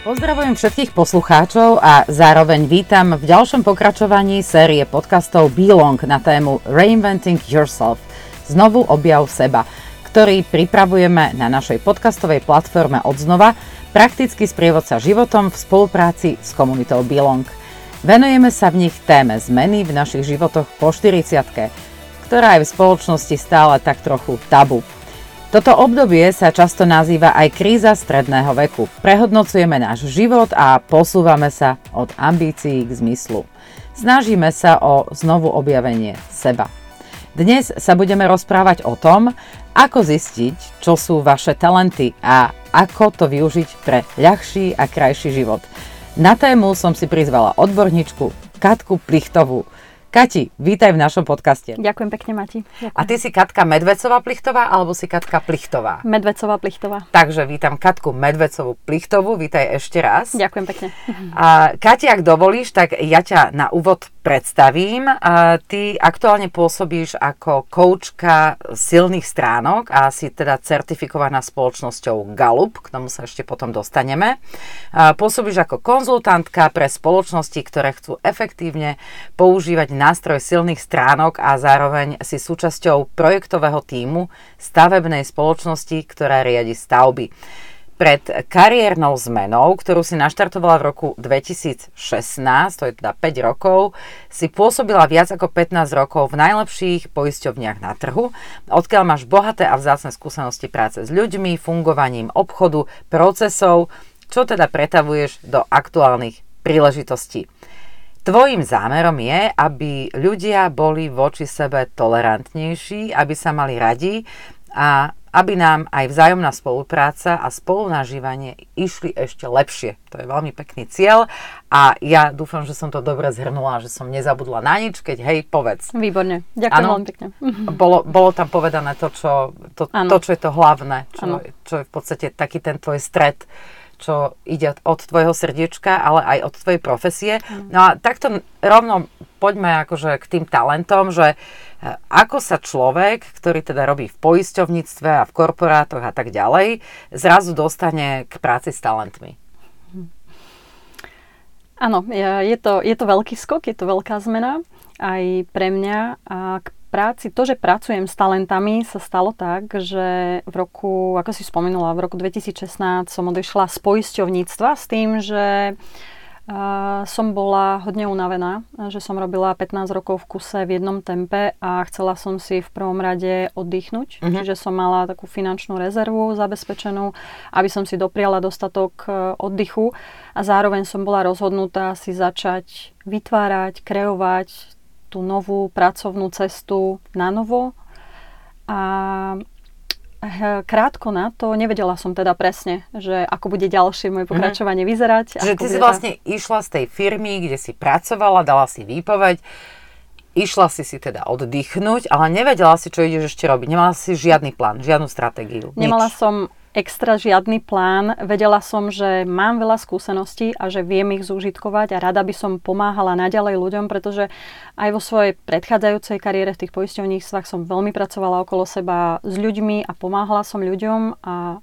Pozdravujem všetkých poslucháčov a zároveň vítam v ďalšom pokračovaní série podcastov Be-Long na tému Reinventing Yourself, znovu objav seba, ktorý pripravujeme na našej podcastovej platforme Odznova, prakticky sprievodca životom v spolupráci s komunitou Be-Long. Venujeme sa v nich téme zmeny v našich životoch po 40-ke, ktorá je v spoločnosti stále tak trochu tabu. Toto obdobie sa často nazýva aj kríza stredného veku. Prehodnocujeme náš život a posúvame sa od ambícií k zmyslu. Snažíme sa o znovu objavenie seba. Dnes sa budeme rozprávať o tom, ako zistiť, čo sú vaše talenty a ako to využiť pre ľahší a krajší život. Na tému som si prizvala odborníčku Katku Plichtovú. Kati, vítaj v našom podcaste. Ďakujem pekne, Mati. Ďakujem. A ty si Katka Medvecová-Plichtová alebo si Katka Plichtová? Medvecová-Plichtová. Takže vítam Katku Medvecovú-Plichtovú, vítaj ešte raz. Ďakujem pekne. A Kati, ak dovolíš, tak ja ťa na úvod predstavím. Ty aktuálne pôsobíš ako koučka silných stránok a si teda certifikovaná spoločnosťou Gallup, k tomu sa ešte potom dostaneme. Pôsobíš ako konzultantka pre spoločnosti, ktoré chcú efektívne používať nástroj silných stránok a zároveň si súčasťou projektového tímu stavebnej spoločnosti, ktorá riadi stavby. Pred kariérnou zmenou, ktorú si naštartovala v roku 2016, to je teda 5 rokov, si pôsobila viac ako 15 rokov v najlepších poisťovniach na trhu, odkiaľ máš bohaté a vzácne skúsenosti práce s ľuďmi, fungovaním obchodu, procesov, čo teda pretavuješ do aktuálnych príležitostí. Tvojím zámerom je, aby ľudia boli voči sebe tolerantnejší, aby sa mali radi a aby nám aj vzájomná spolupráca a spolunažívanie išli ešte lepšie. To je veľmi pekný cieľ a ja dúfam, že som to dobre zhrnula, že som nezabudla na nič, keď hej, povedz. Výborne, ďakujem veľmi pekne. Bolo tam povedané to, čo je to hlavné, čo je v podstate taký ten tvoj stred, čo ide od tvojho srdiečka, ale aj od tvojej profesie. No a takto rovno poďme akože k tým talentom, že ako sa človek, ktorý teda robí v poisťovníctve a v korporátoch a tak ďalej, zrazu dostane k práci s talentmi. Áno, je to veľký skok, je to veľká zmena aj pre mňa a práci. To, že pracujem s talentami, sa stalo tak, že v roku, ako si spomenula, v roku 2016 som odešla z poisťovníctva s tým, že som bola hodne unavená, že som robila 15 rokov v kuse v jednom tempe a chcela som si v prvom rade oddychnúť. Uh-huh. Čiže som mala takú finančnú rezervu zabezpečenú, aby som si dopriala dostatok oddychu a zároveň som bola rozhodnutá si začať vytvárať, kreovať tú novú pracovnú cestu na novo a krátko na to nevedela som teda presne, že ako bude ďalšie moje pokračovanie vyzerať. Že ty si vlastne išla z tej firmy, kde si pracovala, dala si výpoveď, išla si teda oddychnúť, ale nevedela si, čo ideš ešte robiť. Nemala si žiadny plán, žiadnu stratégiu. Nemala som extra žiadny plán. Vedela som, že mám veľa skúseností a že viem ich zúžitkovať a rada by som pomáhala naďalej ľuďom, pretože aj vo svojej predchádzajúcej kariére v tých poisťovníctvách som veľmi pracovala okolo seba s ľuďmi a pomáhala som ľuďom a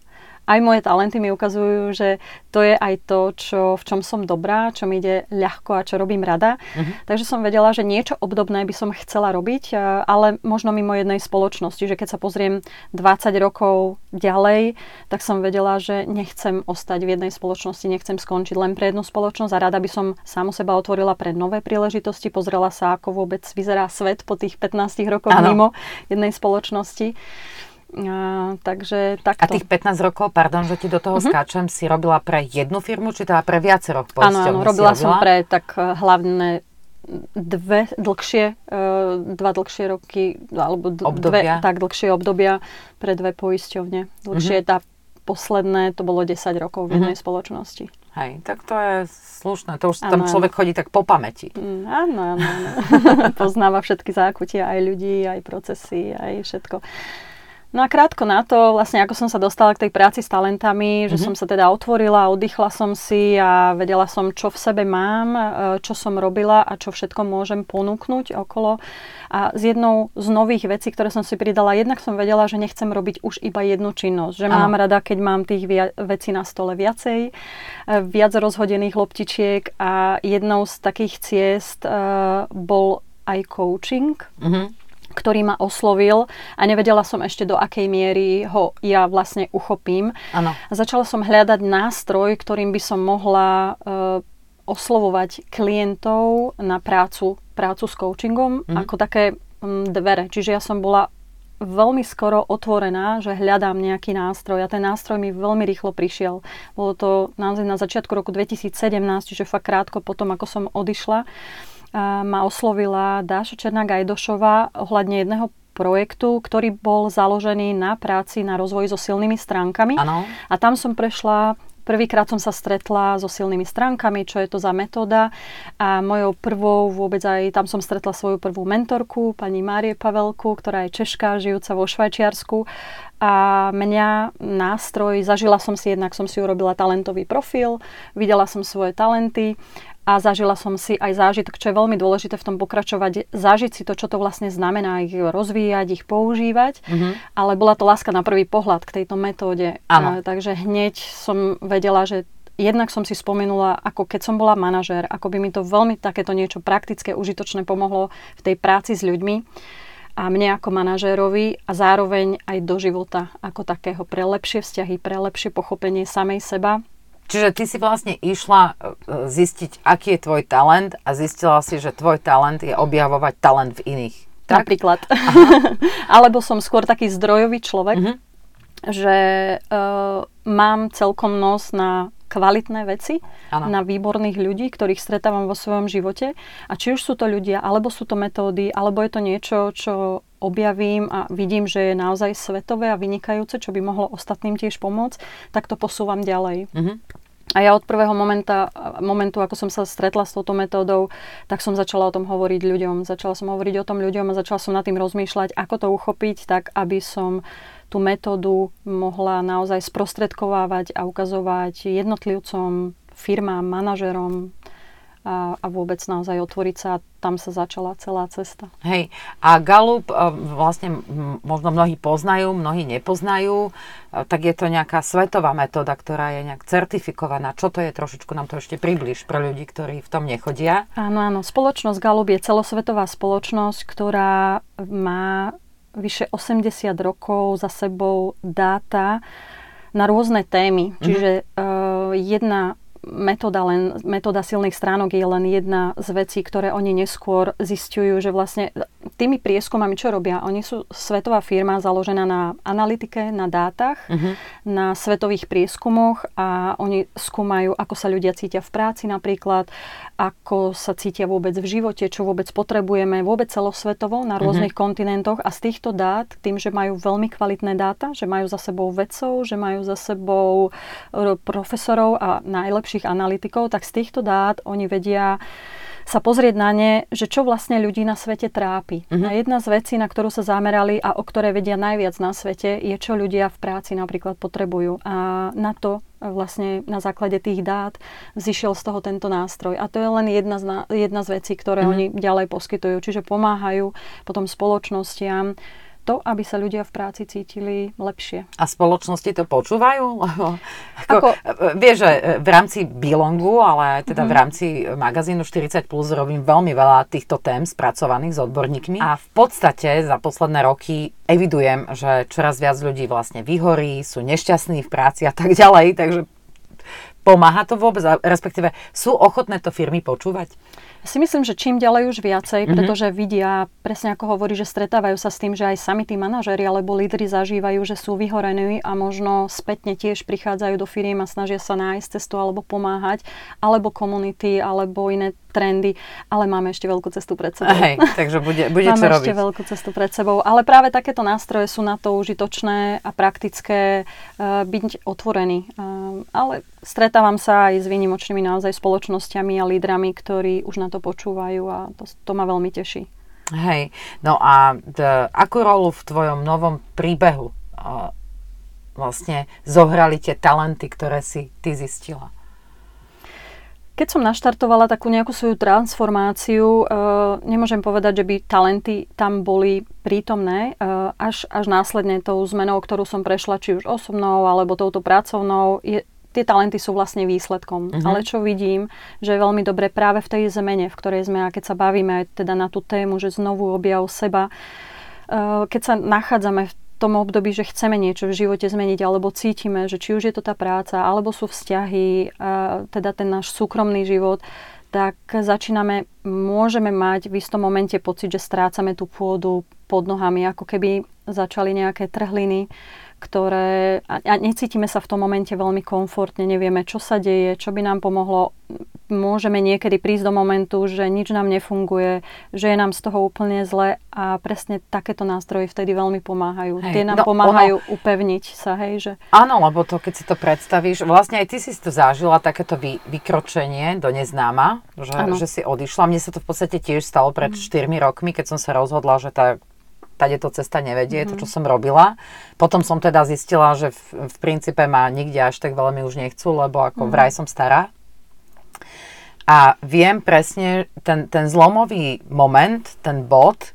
aj moje talenty mi ukazujú, že to je aj to, v čom som dobrá, čo mi ide ľahko a čo robím rada. Uh-huh. Takže som vedela, že niečo obdobné by som chcela robiť, ale možno mimo jednej spoločnosti, že keď sa pozriem 20 rokov ďalej, tak som vedela, že nechcem ostať v jednej spoločnosti, nechcem skončiť len pre jednu spoločnosť a rada by som samu seba otvorila pre nové príležitosti, pozrela sa, ako vôbec vyzerá svet po tých 15 rokoch mimo jednej spoločnosti. Takže takto. A tých 15 rokov, pardon, že ti do toho skáčem, si robila pre jednu firmu, či teda pre viacero poisťovní? Áno, robila som pre tak hlavne dlhšie obdobia pre dve poisťovne. Dlhšie tá posledné, to bolo 10 rokov v jednej spoločnosti. Hej, tak to je slušné. To už tam človek chodí tak po pamäti. Áno. Poznáva všetky zákutia, aj ľudí, aj procesy, aj všetko. No a krátko na to, vlastne ako som sa dostala k tej práci s talentami, že som sa teda otvorila, oddychla som si a vedela som, čo v sebe mám, čo som robila a čo všetko môžem ponúknuť okolo. A z jednou z nových vecí, ktoré som si pridala, jednak som vedela, že nechcem robiť už iba jednu činnosť. Že mám rada, keď mám tých vecí na stole viacej, viac rozhodených loptičiek a jednou z takých ciest bol aj coaching. Mhm. ktorý ma oslovil a nevedela som ešte do akej miery ho ja vlastne uchopím. Ano. Začala som hľadať nástroj, ktorým by som mohla oslovovať klientov na prácu s coachingom, ako také dvere. Čiže ja som bola veľmi skoro otvorená, že hľadám nejaký nástroj a ten nástroj mi veľmi rýchlo prišiel. Bolo to naozaj na začiatku roku 2017, čiže fakt krátko potom, ako som odišla. Ma oslovila Dáša Černá-Gajdošová ohľadne jedného projektu, ktorý bol založený na práci na rozvoji so silnými stránkami. Ano. A tam som prešla, prvýkrát som sa stretla so silnými stránkami, čo je to za metóda. A mojou prvou vôbec aj, tam som stretla svoju prvú mentorku, pani Márie Pavelku, ktorá je Češka, žijúca vo Švajčiarsku. A mňa nástroj, zažila som si, jednak som si urobila talentový profil, videla som svoje talenty a zažila som si aj zážitok, čo je veľmi dôležité v tom pokračovať, zažiť si to, čo to vlastne znamená, ich rozvíjať, ich používať, ale bola to láska na prvý pohľad k tejto metóde. Takže hneď som vedela, že jednak som si spomenula, ako keď som bola manažér, ako by mi to veľmi takéto niečo praktické, užitočné pomohlo v tej práci s ľuďmi a mne ako manažérovi a zároveň aj do života ako takého, pre lepšie vzťahy, pre lepšie pochopenie samej seba. Čiže ty si vlastne išla zistiť, aký je tvoj talent a zistila si, že tvoj talent je objavovať talent v iných. Tak? Napríklad. Alebo som skôr taký zdrojový človek, že mám celkom nos na kvalitné veci, na výborných ľudí, ktorých stretávam vo svojom živote. A či už sú to ľudia, alebo sú to metódy, alebo je to niečo, čo objavím a vidím, že je naozaj svetové a vynikajúce, čo by mohlo ostatným tiež pomôcť, tak to posúvam ďalej. A ja od prvého momentu, ako som sa stretla s touto metódou, tak som začala o tom hovoriť ľuďom. Začala som hovoriť o tom ľuďom a začala som nad tým rozmýšľať, ako to uchopiť, tak aby som tú metódu mohla naozaj sprostredkovávať a ukazovať jednotlivcom, firmám, manažerom a vôbec naozaj otvoriť sa. Tam sa začala celá cesta. Hej, a Gallup vlastne možno mnohí poznajú, mnohí nepoznajú, tak je to nejaká svetová metóda, ktorá je nejak certifikovaná. Čo to je? Trošičku nám to ešte približ pre ľudí, ktorí v tom nechodia. Áno. Spoločnosť Gallup je celosvetová spoločnosť, ktorá má vyše 80 rokov za sebou dáta na rôzne témy. Čiže jedna metóda silných stránok je len jedna z vecí, ktoré oni neskôr zisťujú, že vlastne tými prieskumami, čo robia, oni sú svetová firma založená na analytike, na dátach, na svetových prieskumoch a oni skúmajú, ako sa ľudia cítia v práci napríklad, ako sa cítia vôbec v živote, čo vôbec potrebujeme, vôbec celosvetovo na rôznych kontinentoch a z týchto dát, tým, že majú veľmi kvalitné dáta, že majú za sebou vedcov, že majú za sebou profesorov a najlepších analytikov, tak z týchto dát oni vedia sa pozrieť na ne, že čo vlastne ľudí na svete trápi. A jedna z vecí, na ktorú sa zamerali a o ktoré vedia najviac na svete, je čo ľudia v práci napríklad potrebujú. A na to vlastne na základe tých dát zišiel z toho tento nástroj. A to je len jedna z vecí, ktoré oni ďalej poskytujú. Čiže pomáhajú potom spoločnostiam to, aby sa ľudia v práci cítili lepšie. A spoločnosti to počúvajú? Ako vieš, že v rámci Be-Longu, ale aj teda v rámci magazínu 40+ robím veľmi veľa týchto tém spracovaných s odborníkmi. A v podstate za posledné roky evidujem, že čoraz viac ľudí vlastne vyhorí, sú nešťastní v práci a tak ďalej, takže pomáha to vôbec, respektíve sú ochotné to firmy počúvať? Si myslím, že čím ďalej už viacej, pretože vidia, presne ako hovorí, že stretávajú sa s tým, že aj sami tí manažéri alebo lídri zažívajú, že sú vyhorení a možno spätne tiež prichádzajú do firiem a snažia sa nájsť cestu alebo pomáhať, alebo komunity, alebo iné trendy, ale máme ešte veľkú cestu pred sebou. Hej, takže bude čo robiť. Máme ešte veľkú cestu pred sebou, ale práve takéto nástroje sú na to užitočné a praktické, byť otvorený. Ale stretávam sa aj s výnimočnými naozaj spoločnosťami a lídrami, ktorí už na to počúvajú a to ma veľmi teší. Hej, no a akú rolu v tvojom novom príbehu vlastne zohrali tie talenty, ktoré si ty zistila? Keď som naštartovala takú nejakú svoju transformáciu, nemôžem povedať, že by talenty tam boli prítomné, až následne tou zmenou, ktorú som prešla, či už osobnou, alebo touto pracovnou, tie talenty sú vlastne výsledkom. Uh-huh. Ale čo vidím, že je veľmi dobre práve v tej zmene, v ktorej sme, a keď sa bavíme teda na tú tému, že znovu objav seba, keď sa nachádzame v tom období, že chceme niečo v živote zmeniť, alebo cítime, že či už je to tá práca, alebo sú vzťahy, teda ten náš súkromný život, tak môžeme mať v istom momente pocit, že strácame tú pôdu pod nohami, ako keby začali nejaké trhliny, ktoré, a necítime sa v tom momente veľmi komfortne, nevieme, čo sa deje, čo by nám pomohlo. Môžeme niekedy prísť do momentu, že nič nám nefunguje, že je nám z toho úplne zle, a presne takéto nástroje vtedy veľmi pomáhajú. Hej, tie nám pomáhajú upevniť sa, hej, že... Áno, lebo to, keď si to predstavíš, vlastne aj ty si to zažila, takéto vykročenie do neznáma, že si odišla. Mne sa to v podstate tiež stalo pred 4 rokmi, keď som sa rozhodla, že táto cesta nevedie, to, čo som robila. Potom som teda zistila, že v princípe ma nikde až tak veľmi už nechcú, lebo ako vraj som stará. A viem presne ten zlomový moment, ten bod,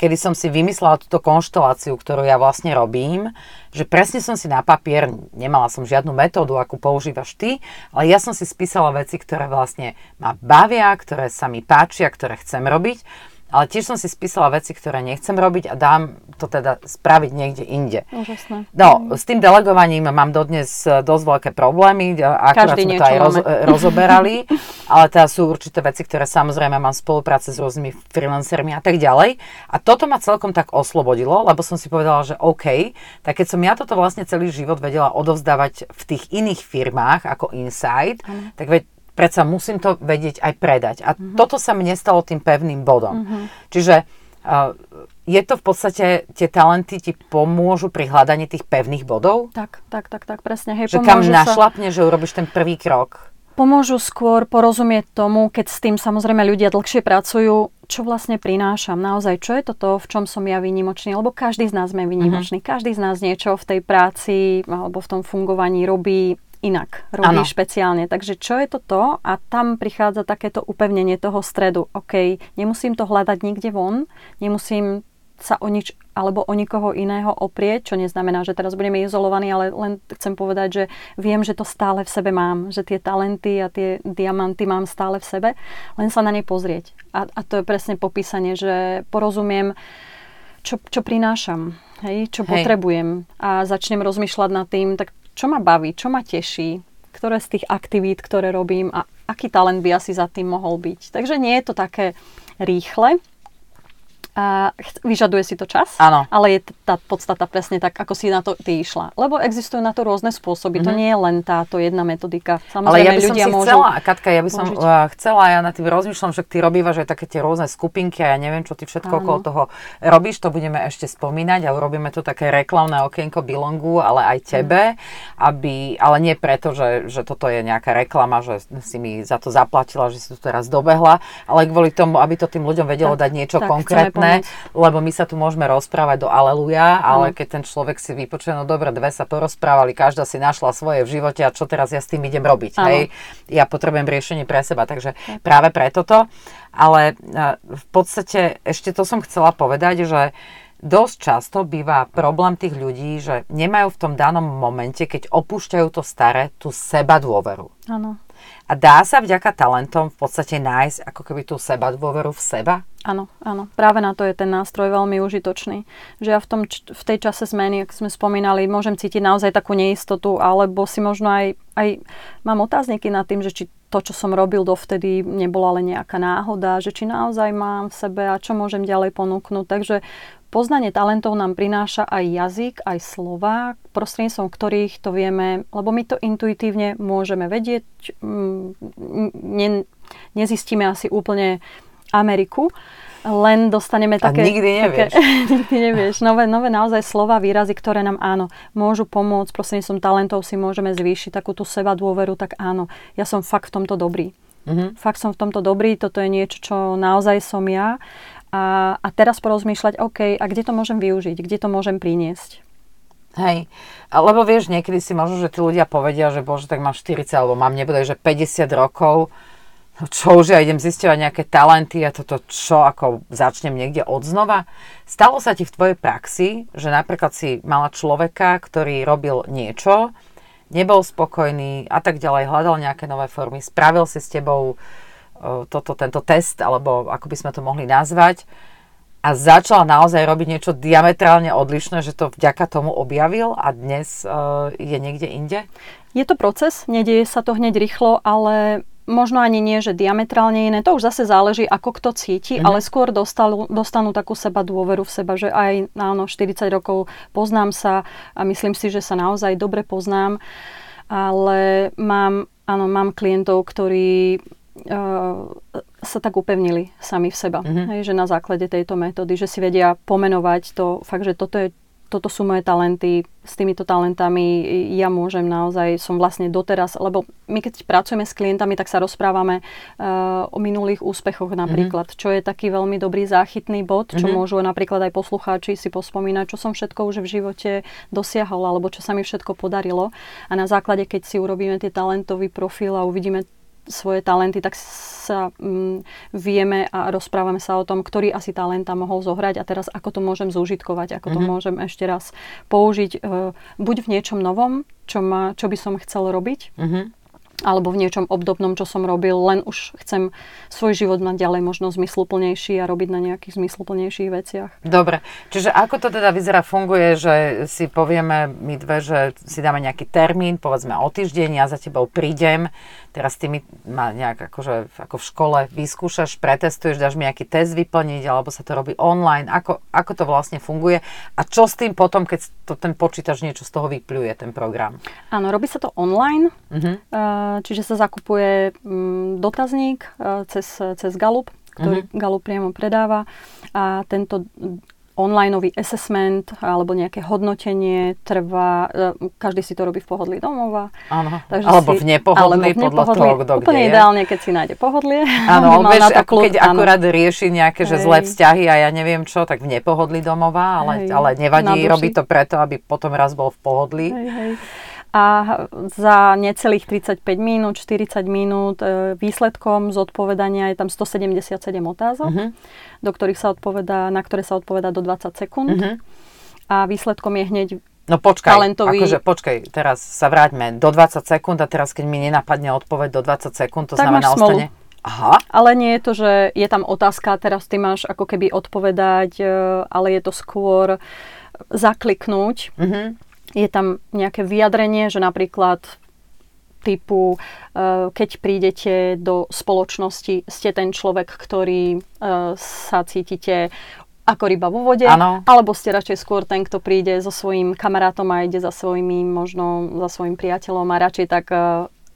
kedy som si vymyslela túto konšteláciu, ktorú ja vlastne robím, že presne som si na papier, nemala som žiadnu metódu, akú používaš ty, ale ja som si spísala veci, ktoré vlastne ma bavia, ktoré sa mi páčia, ktoré chcem robiť, ale tiež som si spísala veci, ktoré nechcem robiť, a dám to teda spraviť niekde inde. Úžasné. No, s tým delegovaním mám dodnes dosť veľké problémy, akurát sme to aj rozoberali, ale teda sú určité veci, ktoré samozrejme mám v spolupráci s rôznymi freelancermi a tak ďalej. A toto ma celkom tak oslobodilo, lebo som si povedala, že OK, tak keď som ja toto vlastne celý život vedela odovzdávať v tých iných firmách ako Insight, tak predsa musím to vedieť aj predať. A toto sa mne stalo tým pevným bodom. Čiže je to v podstate, tie talenty ti pomôžu pri hľadaní tých pevných bodov? Tak, presne. Hej, že kam našlapne, že urobíš ten prvý krok? Pomôžu skôr porozumieť tomu, keď s tým samozrejme ľudia dlhšie pracujú, čo vlastne prinášam, naozaj, čo je toto, v čom som ja výnimočný, lebo každý z nás sme výnimočný, každý z nás niečo v tej práci alebo v tom fungovaní robí inak, robí špeciálne. Takže čo je toto? A tam prichádza takéto upevnenie toho stredu. OK, nemusím to hľadať nikde von, nemusím sa o nič alebo o nikoho iného oprieť, čo neznamená, že teraz budeme izolovaní, ale len chcem povedať, že viem, že to stále v sebe mám, že tie talenty a tie diamanty mám stále v sebe, len sa na ne pozrieť. A to je presne popísanie, že porozumiem, čo prinášam, hej, čo potrebujem, a začnem rozmýšľať nad tým, tak čo ma baví, čo ma teší, ktoré z tých aktivít, ktoré robím, a aký talent by asi za tým mohol byť. Takže nie je to také rýchle. A vyžaduje si to čas, ale je tá podstata presne tak, ako si na to ty išla. Lebo existujú na to rôzne spôsoby. To nie je len táto jedna metodika. Samozrejme, ale ja by som chcela, Katka, ja na tým rozmýšľam, že ty robívaš aj také tie rôzne skupinky a ja neviem, čo ty všetko okolo toho robíš, to budeme ešte spomínať a urobíme tu také reklamné okienko Be-Longu, ale aj tebe, ale nie preto, že toto je nejaká reklama, že si mi za to zaplatila, že si tu teraz dobehla, ale kvôli tomu, aby to tým ľuďom vedelo dať niečo konkrétne. Lebo my sa tu môžeme rozprávať do aleluja, ale keď ten človek si vypočuje, no dobre, dve sa porozprávali, každá si našla svoje v živote a čo teraz ja s tým idem robiť, hej? Ja potrebujem riešenie pre seba, takže práve preto to. Ale v podstate ešte to som chcela povedať, že dosť často býva problém tých ľudí, že nemajú v tom danom momente, keď opúšťajú to staré, tú seba dôveru. Áno. A dá sa vďaka talentom v podstate nájsť ako keby tú sebadôveru v seba? Áno. Práve na to je ten nástroj veľmi užitočný. Že ja v tej čase zmeny, ako sme spomínali, môžem cítiť naozaj takú neistotu, alebo si možno aj mám otázniky nad tým, že či to, čo som robil dovtedy, nebola len nejaká náhoda, že či naozaj mám v sebe a čo môžem ďalej ponúknuť. Takže poznanie talentov nám prináša aj jazyk, aj slova, prostredníctvom ktorých to vieme, lebo my to intuitívne môžeme vedieť. Nezistíme asi úplne Ameriku, len dostaneme také... Nikdy nevieš. Nové naozaj slova, výrazy, ktoré nám môžu pomôcť. Prostredníctvom talentov si môžeme zvýšiť takú tú seba dôveru, tak áno, ja som fakt v tomto dobrý. Fakt som v tomto dobrý, toto je niečo, čo naozaj som ja. a teraz porozmýšľať, OK, a kde to môžem využiť, kde to môžem priniesť. Hej, lebo vieš, niekedy si možno, že tí ľudia povedia, že bože, tak mám 40 alebo mám nebodaj, že 50 rokov, čo už ja idem zisťovať nejaké talenty a toto čo, ako začnem niekde odznova. Stalo sa ti v tvojej praxi, že napríklad si mala človeka, ktorý robil niečo, nebol spokojný a tak ďalej, hľadal nejaké nové formy, spravil si s tebou tento test, alebo ako by sme to mohli nazvať, a začala naozaj robiť niečo diametrálne odlišné, že to vďaka tomu objavil a dnes je niekde inde? Je to proces, nedieje sa to hneď rýchlo, ale možno ani nie, že diametrálne iné. To už zase záleží, ako kto cíti, ale skôr dostanú takú seba dôveru v seba, že aj áno, 40 rokov poznám sa a myslím si, že sa naozaj dobre poznám, ale mám klientov, ktorí sa tak upevnili sami v seba. Hej, že na základe tejto metódy, že si vedia pomenovať to fakt, že toto sú moje talenty, s týmito talentami ja môžem naozaj, som vlastne doteraz, lebo my keď pracujeme s klientami, tak sa rozprávame o minulých úspechoch napríklad, čo je taký veľmi dobrý záchytný bod, čo môžu napríklad aj poslucháči si pospomínať, čo som všetko už v živote dosiahol, alebo čo sa mi všetko podarilo. A na základe, keď si urobíme tie talentový profil a uvidíme svoje talenty, tak sa vieme a rozprávame sa o tom, ktorý asi talent tam mohol zohrať a teraz ako to môžem zúžitkovať, ako to môžem ešte raz použiť buď v niečom novom, čo by som chcel robiť, alebo v niečom obdobnom, čo som robil, len už chcem svoj život mať ďalej možno zmysluplnejší a robiť na nejakých zmysluplnejších veciach. Dobre, čiže ako to teda vyzerá, funguje, že si povieme my dve, že si dáme nejaký termín, povedzme o týždeň, ja za tebou prídem, teraz ty mi ma nejak akože ako v škole vyskúšaš, pretestuješ, dáš mi nejaký test vyplniť, alebo sa to robí online, ako to vlastne funguje a čo s tým potom, keď to ten počítač niečo z toho vypľuje, ten program? Áno, robí sa to online, čiže sa zakupuje dotazník cez Gallup, ktorý Gallup priamo predáva a tento onlineový assessment alebo nejaké hodnotenie trvá, každý si to robí v pohodlí domova. Áno, alebo v nepohodlí podľa toho, kto kde je. Úplne ideálne, keď si nájde pohodlie. Áno, vieš, keď akurát rieši nejaké že zlé vzťahy a ja neviem čo, tak v nepohodlí domova, ale nevadí, robí to preto, aby potom raz bol v pohodlí. Hej. A za necelých 35 minút, 40 minút výsledkom zodpovedania je tam 177 otázok, do ktorých sa odpovedá, na ktoré sa odpovedá do 20 sekúnd. A výsledkom je hneď talentový. Počkaj, teraz sa vráťme do 20 sekúnd a teraz keď mi nenapadne odpoveď do 20 sekúnd, to tak znamená ostane. Aha. Ale nie je to, že je tam otázka, teraz ty máš ako keby odpovedať, ale je to skôr zakliknúť. Je tam nejaké vyjadrenie, že napríklad typu, keď prídete do spoločnosti, ste ten človek, ktorý sa cítite ako ryba vo vode, alebo ste radšej skôr ten, kto príde so svojím kamarátom a ide za svojim priateľom a radšej tak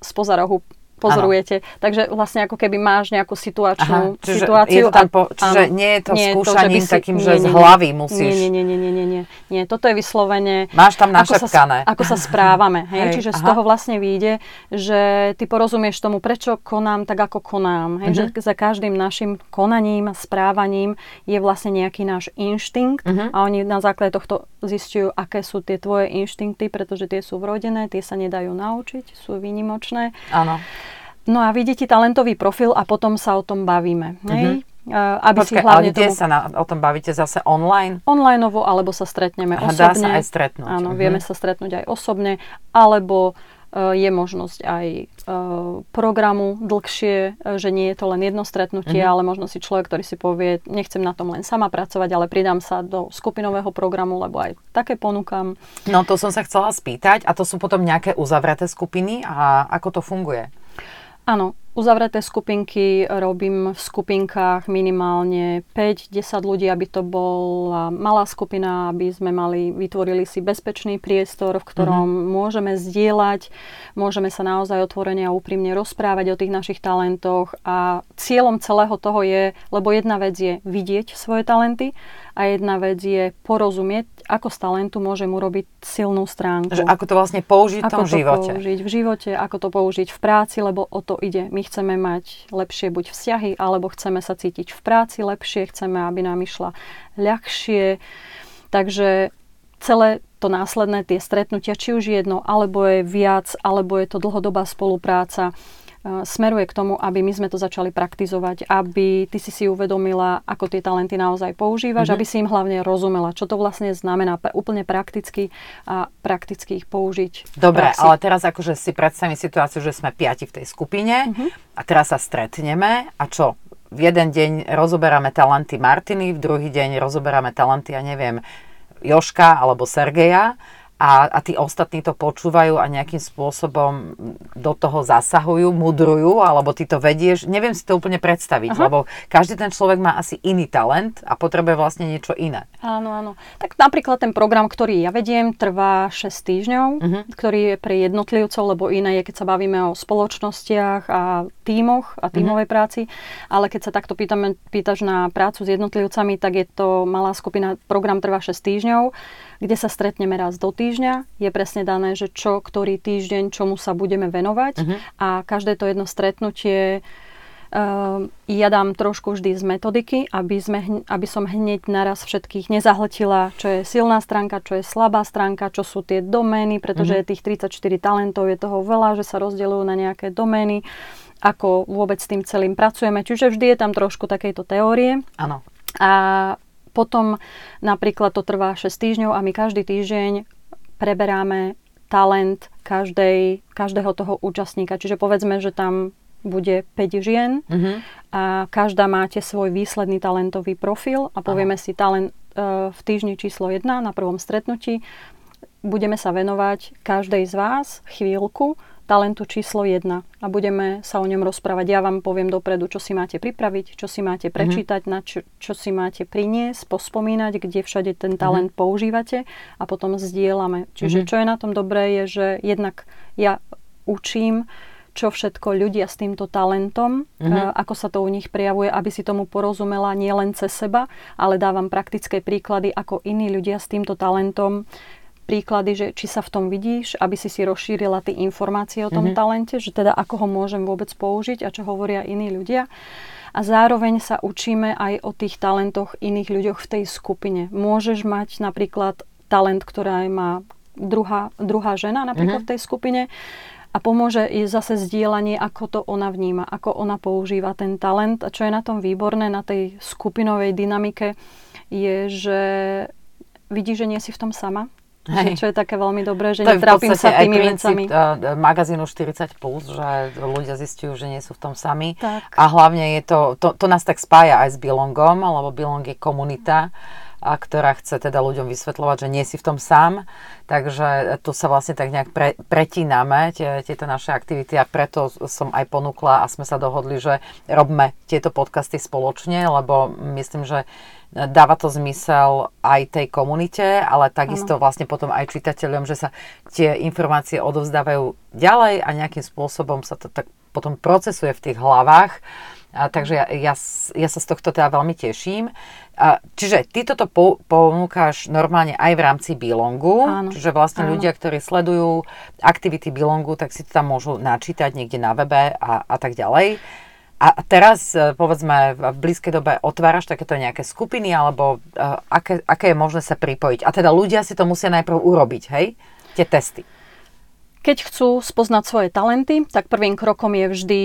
spoza rohu pozorujete. Ano. Takže vlastne ako keby máš nejakú situačnú situáciu. Čiže nie je to skúšaním takým, že z hlavy musíš. Nie, toto je vyslovene. Máš tam našepkané. Ako sa správame. Hej? Čiže z toho vlastne vyjde, že ty porozumieš tomu, prečo konám tak, ako konám. Hej? Že za každým našim konaním a správaním je vlastne nejaký náš inštinkt a oni na základe tohto zisťujú, aké sú tie tvoje inštinkty, pretože tie sú vrodené, tie sa nedajú naučiť, sú výnimočné. Áno. No a vidíte talentový profil a potom sa o tom bavíme. Hej? Počkaj, ale kde sa o tom bavíte zase online? Onlineovo, alebo sa stretneme osobne. Dá sa aj stretnúť. Áno, vieme sa stretnúť aj osobne, alebo je možnosť aj programu dlhšie, že nie je to len jedno stretnutie, ale možno si človek, ktorý si povie, nechcem na tom len sama pracovať, ale pridám sa do skupinového programu, lebo aj také ponúkam. No to som sa chcela spýtať, a to sú potom nejaké uzavreté skupiny a ako to funguje? Áno, uzavreté skupinky robím v skupinkách minimálne 5-10 ľudí, aby to bola malá skupina, aby sme vytvorili si bezpečný priestor, v ktorom môžeme zdieľať, môžeme sa naozaj otvorene a úprimne rozprávať o tých našich talentoch a cieľom celého toho je, lebo jedna vec je vidieť svoje talenty a jedna vec je porozumieť, ako z talentu môžem urobiť silnú stránku. Že ako to vlastne použiť v tom živote. Ako to použiť v živote, ako to použiť v práci, lebo o to ide. My chceme mať lepšie buď vzťahy, alebo chceme sa cítiť v práci lepšie, chceme, aby nám išla ľahšie. Takže celé to následné, tie stretnutia, či už jedno, alebo je viac, alebo je to dlhodobá spolupráca, smeruje k tomu, aby my sme to začali praktizovať, aby ty si si uvedomila, ako tie talenty naozaj používaš, aby si im hlavne rozumela, čo to vlastne znamená úplne prakticky a prakticky ich použiť. Dobre, ale teraz akože si predstavím situáciu, že sme piati v tej skupine a teraz sa stretneme a čo? V jeden deň rozoberáme talenty Martiny, v druhý deň rozoberáme talenty, ja neviem, Joška alebo Sergeja. A tí ostatní to počúvajú a nejakým spôsobom do toho zasahujú, mudrujú, alebo ty to vedieš. Neviem si to úplne predstaviť, lebo každý ten človek má asi iný talent a potrebuje vlastne niečo iné. Áno, áno. Tak napríklad ten program, ktorý ja vediem, trvá 6 týždňov, ktorý je pre jednotlivcov, lebo iné je, keď sa bavíme o spoločnostiach a tímoch a tímovej práci. Ale keď sa takto pýtaš na prácu s jednotlivcami, tak je to malá skupina, program trvá 6 týždňov, kde sa stretneme raz do týždňa, je presne dané, že čo, ktorý týždeň, čomu sa budeme venovať a každé to jedno stretnutie ja dám trošku vždy z metodiky, aby som hneď naraz všetkých nezahltila, čo je silná stránka, čo je slabá stránka, čo sú tie domény, pretože je tých 34 talentov, je toho veľa, že sa rozdeľujú na nejaké domény, ako vôbec s tým celým pracujeme, čiže vždy je tam trošku takejto teórie. Áno. A potom napríklad to trvá 6 týždňov a my každý týždeň preberáme talent každého toho účastníka. Čiže povedzme, že tam bude 5 žien a každá máte svoj výsledný talentový profil a povieme si talent v týždni číslo 1 na prvom stretnutí. Budeme sa venovať každej z vás chvíľku talentu číslo 1 a budeme sa o ňom rozprávať. Ja vám poviem dopredu, čo si máte pripraviť, čo si máte prečítať, na čo si máte priniesť, pospomínať, kde všade ten talent používate a potom zdieľame. Čiže čo je na tom dobré, je, že jednak ja učím, čo všetko ľudia s týmto talentom, ako sa to u nich prejavuje, aby si tomu porozumela nie len cez seba, ale dávam praktické príklady, ako iní ľudia s týmto talentom príklady, že či sa v tom vidíš, aby si rozšírila tie informácie o tom talente, že teda ako ho môžem vôbec použiť a čo hovoria iní ľudia. A zároveň sa učíme aj o tých talentoch iných ľuďoch v tej skupine. Môžeš mať napríklad talent, ktorá má druhá žena napríklad v tej skupine a pomôže jej zase zdieľanie, ako to ona vníma, ako ona používa ten talent. A čo je na tom výborné, na tej skupinovej dynamike, je, že vidíš, že nie si v tom sama. Hej. Čo je také veľmi dobré, že netrápim sa tými vecami. To je v podstate aj princíp magazínu 40+, že ľudia zistujú, že nie sú v tom sami. Tak. A hlavne je to nás tak spája aj s Be-Longom, lebo Be-Long je komunita, ktorá chce teda ľuďom vysvetľovať, že nie si v tom sám. Takže tu sa vlastne tak nejak pretíname tieto naše aktivity a preto som aj ponúkla a sme sa dohodli, že robme tieto podcasty spoločne, lebo myslím, že dáva to zmysel aj tej komunite, ale takisto vlastne potom aj čitateľom, že sa tie informácie odovzdávajú ďalej a nejakým spôsobom sa to tak potom procesuje v tých hlavách. A takže ja sa z tohto teda veľmi teším. A čiže ty toto ponúkaš normálne aj v rámci Be-Longu, čiže vlastne ľudia, ktorí sledujú aktivity Be-Longu, tak si to tam môžu načítať niekde na webe a tak ďalej. A teraz, povedzme, v blízkej dobe otváraš takéto nejaké skupiny, alebo aké je možné sa pripojiť? A teda ľudia si to musia najprv urobiť, hej? Tie testy. Keď chcú spoznať svoje talenty, tak prvým krokom je vždy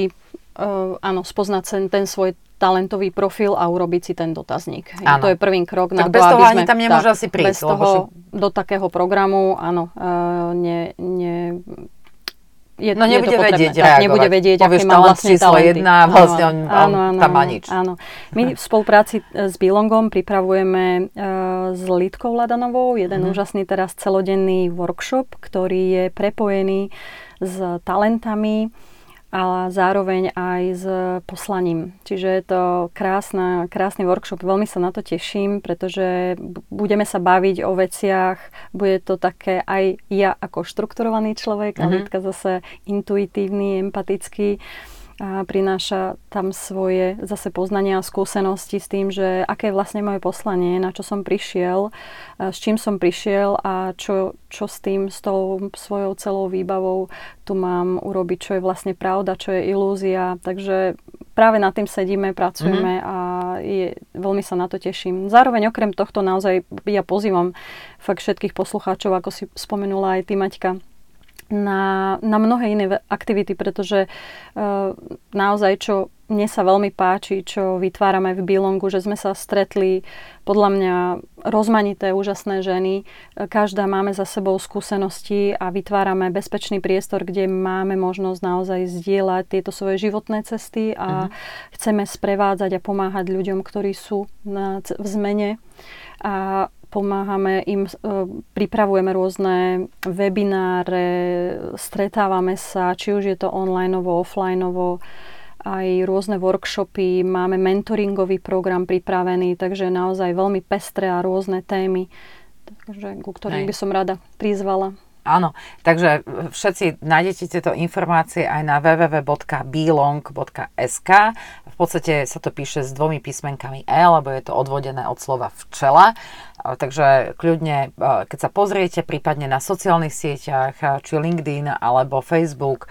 spoznať ten svoj talentový profil a urobiť si ten dotazník. Hej? To je prvý krok na to, aby sme... Tak bez toho ani tam nemôže asi prísť. Bez toho do takého programu, nebude vedieť reagovať. Nebude vedieť, aké má vlastne talenty. Vlastne on tam má nič. Áno. My v spolupráci s Be-Longom pripravujeme s Lidkou Ladanovou jeden úžasný teraz celodenný workshop, ktorý je prepojený s talentami a zároveň aj s poslaním. Čiže je to krásny workshop, veľmi sa na to teším, pretože budeme sa baviť o veciach, bude to také aj ja ako štrukturovaný človek, a Lidka zase intuitívny, empatický a prináša tam svoje zase poznania a skúsenosti s tým, že aké je vlastne moje poslanie, na čo som prišiel, s čím som prišiel a čo s tým, s tou svojou celou výbavou tu mám urobiť, čo je vlastne pravda, čo je ilúzia. Takže práve nad tým sedíme, pracujeme a veľmi sa na to teším. Zároveň okrem tohto naozaj ja pozývam fakt všetkých poslucháčov, ako si spomenula aj ty, Maťka, na mnohé iné aktivity, pretože naozaj, čo mne sa veľmi páči, čo vytvárame v Be-Longu, že sme sa stretli, podľa mňa, rozmanité, úžasné ženy. Každá máme za sebou skúsenosti a vytvárame bezpečný priestor, kde máme možnosť naozaj zdieľať tieto svoje životné cesty a chceme sprevádzať a pomáhať ľuďom, ktorí sú v zmene. A pomáhame im, pripravujeme rôzne webináre, stretávame sa, či už je to onlineovo, offlineovo, aj rôzne workshopy, máme mentoringový program pripravený, takže naozaj veľmi pestré a rôzne témy, takže, ku ktorým by som rada prizvala. Áno, takže všetci nájdete tieto informácie aj na www.belong.sk. V podstate sa to píše s 2 písmenkami E, lebo je to odvodené od slova včela. Takže kľudne, keď sa pozriete, prípadne na sociálnych sieťach, či LinkedIn alebo Facebook,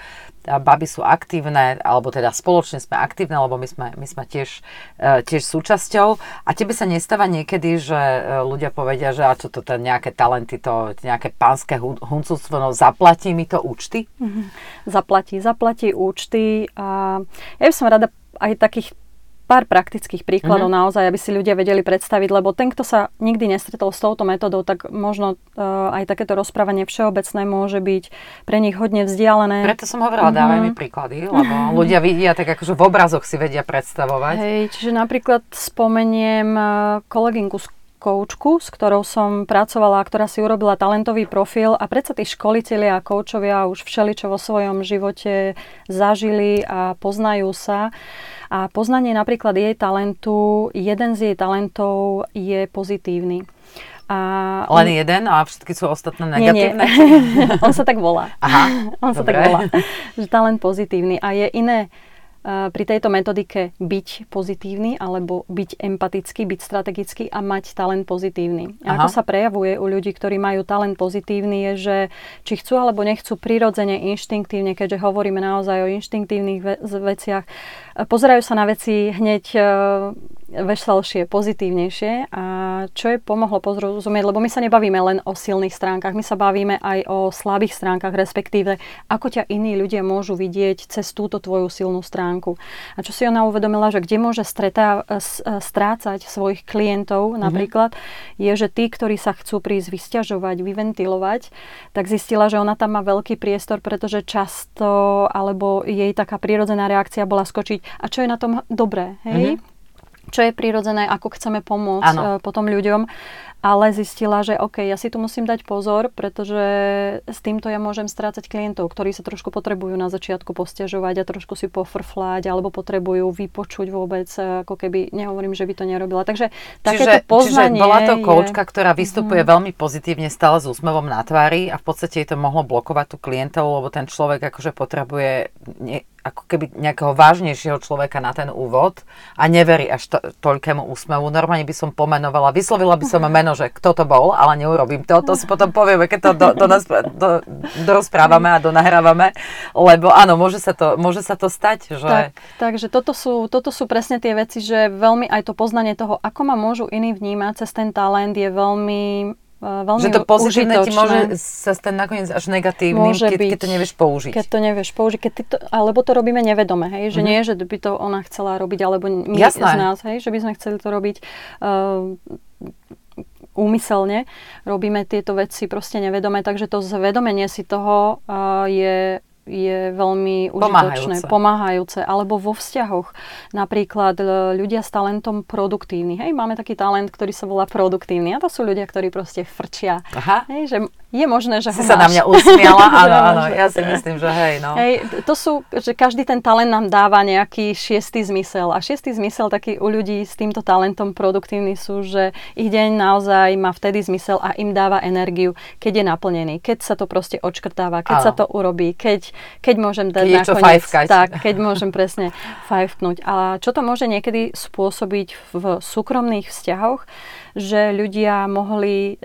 baby sú aktívne, alebo teda spoločne sme aktívne, lebo my sme tiež súčasťou. A tebe sa nestáva niekedy, že ľudia povedia, že a čo to nejaké talenty, to nejaké pánske huncúctvo, no zaplatí mi to účty? Zaplatí účty. A ja by som rada aj takých pár praktických príkladov naozaj, aby si ľudia vedeli predstaviť, lebo ten, kto sa nikdy nestretol s touto metodou, tak možno aj takéto rozprávanie všeobecné môže byť pre nich hodne vzdialené. Preto som hovorila, dávaj mi príklady, lebo ľudia vidia tak akože v obrazoch si vedia predstavovať. Hej, čiže napríklad spomeniem kolegynku z koučku, s ktorou som pracovala, ktorá si urobila talentový profil a predsa tí školitelia a koučovia už všeličo vo svojom živote zažili a poznajú sa. A poznanie napríklad jej talentu, jeden z jej talentov je pozitívny. A len jeden a všetky sú ostatné negatívne? Nie. On sa tak volá. Aha, on dobre. Sa tak volá. Že talent pozitívny a je iné pri tejto metodike byť pozitívny alebo byť empatický, byť strategický a mať talent pozitívny. A ako sa prejavuje u ľudí, ktorí majú talent pozitívny, je, že či chcú alebo nechcú prirodzene, inštinktívne, keďže hovoríme naozaj o inštinktívnych veciach, pozerajú sa na veci hneď veselšie, pozitívnejšie. A čo je pomohlo porozumieť, lebo my sa nebavíme len o silných stránkach, my sa bavíme aj o slabých stránkach, respektíve ako ťa iní ľudia môžu vidieť cez túto tvoju silnú stránku. A čo si ona uvedomila, že kde môže strácať svojich klientov napríklad, je, že tí, ktorí sa chcú prísť vysťažovať, vyventilovať, tak zistila, že ona tam má veľký priestor, pretože často, alebo jej taká prirodzená reakcia bola skočiť, a čo je na tom dobré, hej? Čo je prirodzené, ako chceme pomôcť potom ľuďom, ale zistila, že OK, ja si tu musím dať pozor, pretože s týmto ja môžem strácať klientov, ktorí sa trošku potrebujú na začiatku postiažovať a trošku si pofrflať, alebo potrebujú vypočuť vôbec, ako keby, nehovorím, že by to nerobila. Takže takéto poznanie. Čiže bola to koučka, ktorá vystupuje veľmi pozitívne, stále s úsmevom na tvári a v podstate jej to mohlo blokovať tu klientov, lebo ten človek akože potrebuje ako keby nejakého vážnejšieho človeka na ten úvod a neverí až toľkému úsmevu. Normálne by som pomenovala, vyslovila by som meno, že kto to bol, ale neurobím to. To si potom povieme, keď to dorozprávame a donahrávame, lebo áno, môže sa to stať. Že... Takže toto sú presne tie veci, že veľmi aj to poznanie toho, ako ma môžu iní vnímať cez ten talent, je veľmi že to pozitívne užitočné. Ti môže sa stať nakoniec až negatívnym, keď to nevieš použiť. Alebo to robíme nevedome, hej? Že nie, že by to ona chcela robiť, alebo my z nás, hej? Že by sme chceli to robiť úmyselne. Robíme tieto veci proste nevedome, takže to zvedomenie si toho je veľmi užitočné, pomáhajúce. Alebo vo vzťahoch. Napríklad ľudia s talentom produktívny. Hej, máme taký talent, ktorý sa volá produktívny. A to sú ľudia, ktorí proste frčia. Hej, že je možné, že ho máš. Si sa na mňa usmiala? Áno, ja si myslím, že hej, no. Hej, to sú, že každý ten talent nám dáva nejaký šiestý zmysel. A šiestý zmysel taký u ľudí s týmto talentom produktívny sú, že ich deň naozaj má vtedy zmysel a im dáva energiu, keď je naplnený, keď sa to proste odškrtáva, keď sa to urobí, keď keď môžem dať na koniec. Tak, keď môžem presne fajfknúť. A čo to môže niekedy spôsobiť v súkromných vzťahoch, že ľudia mohli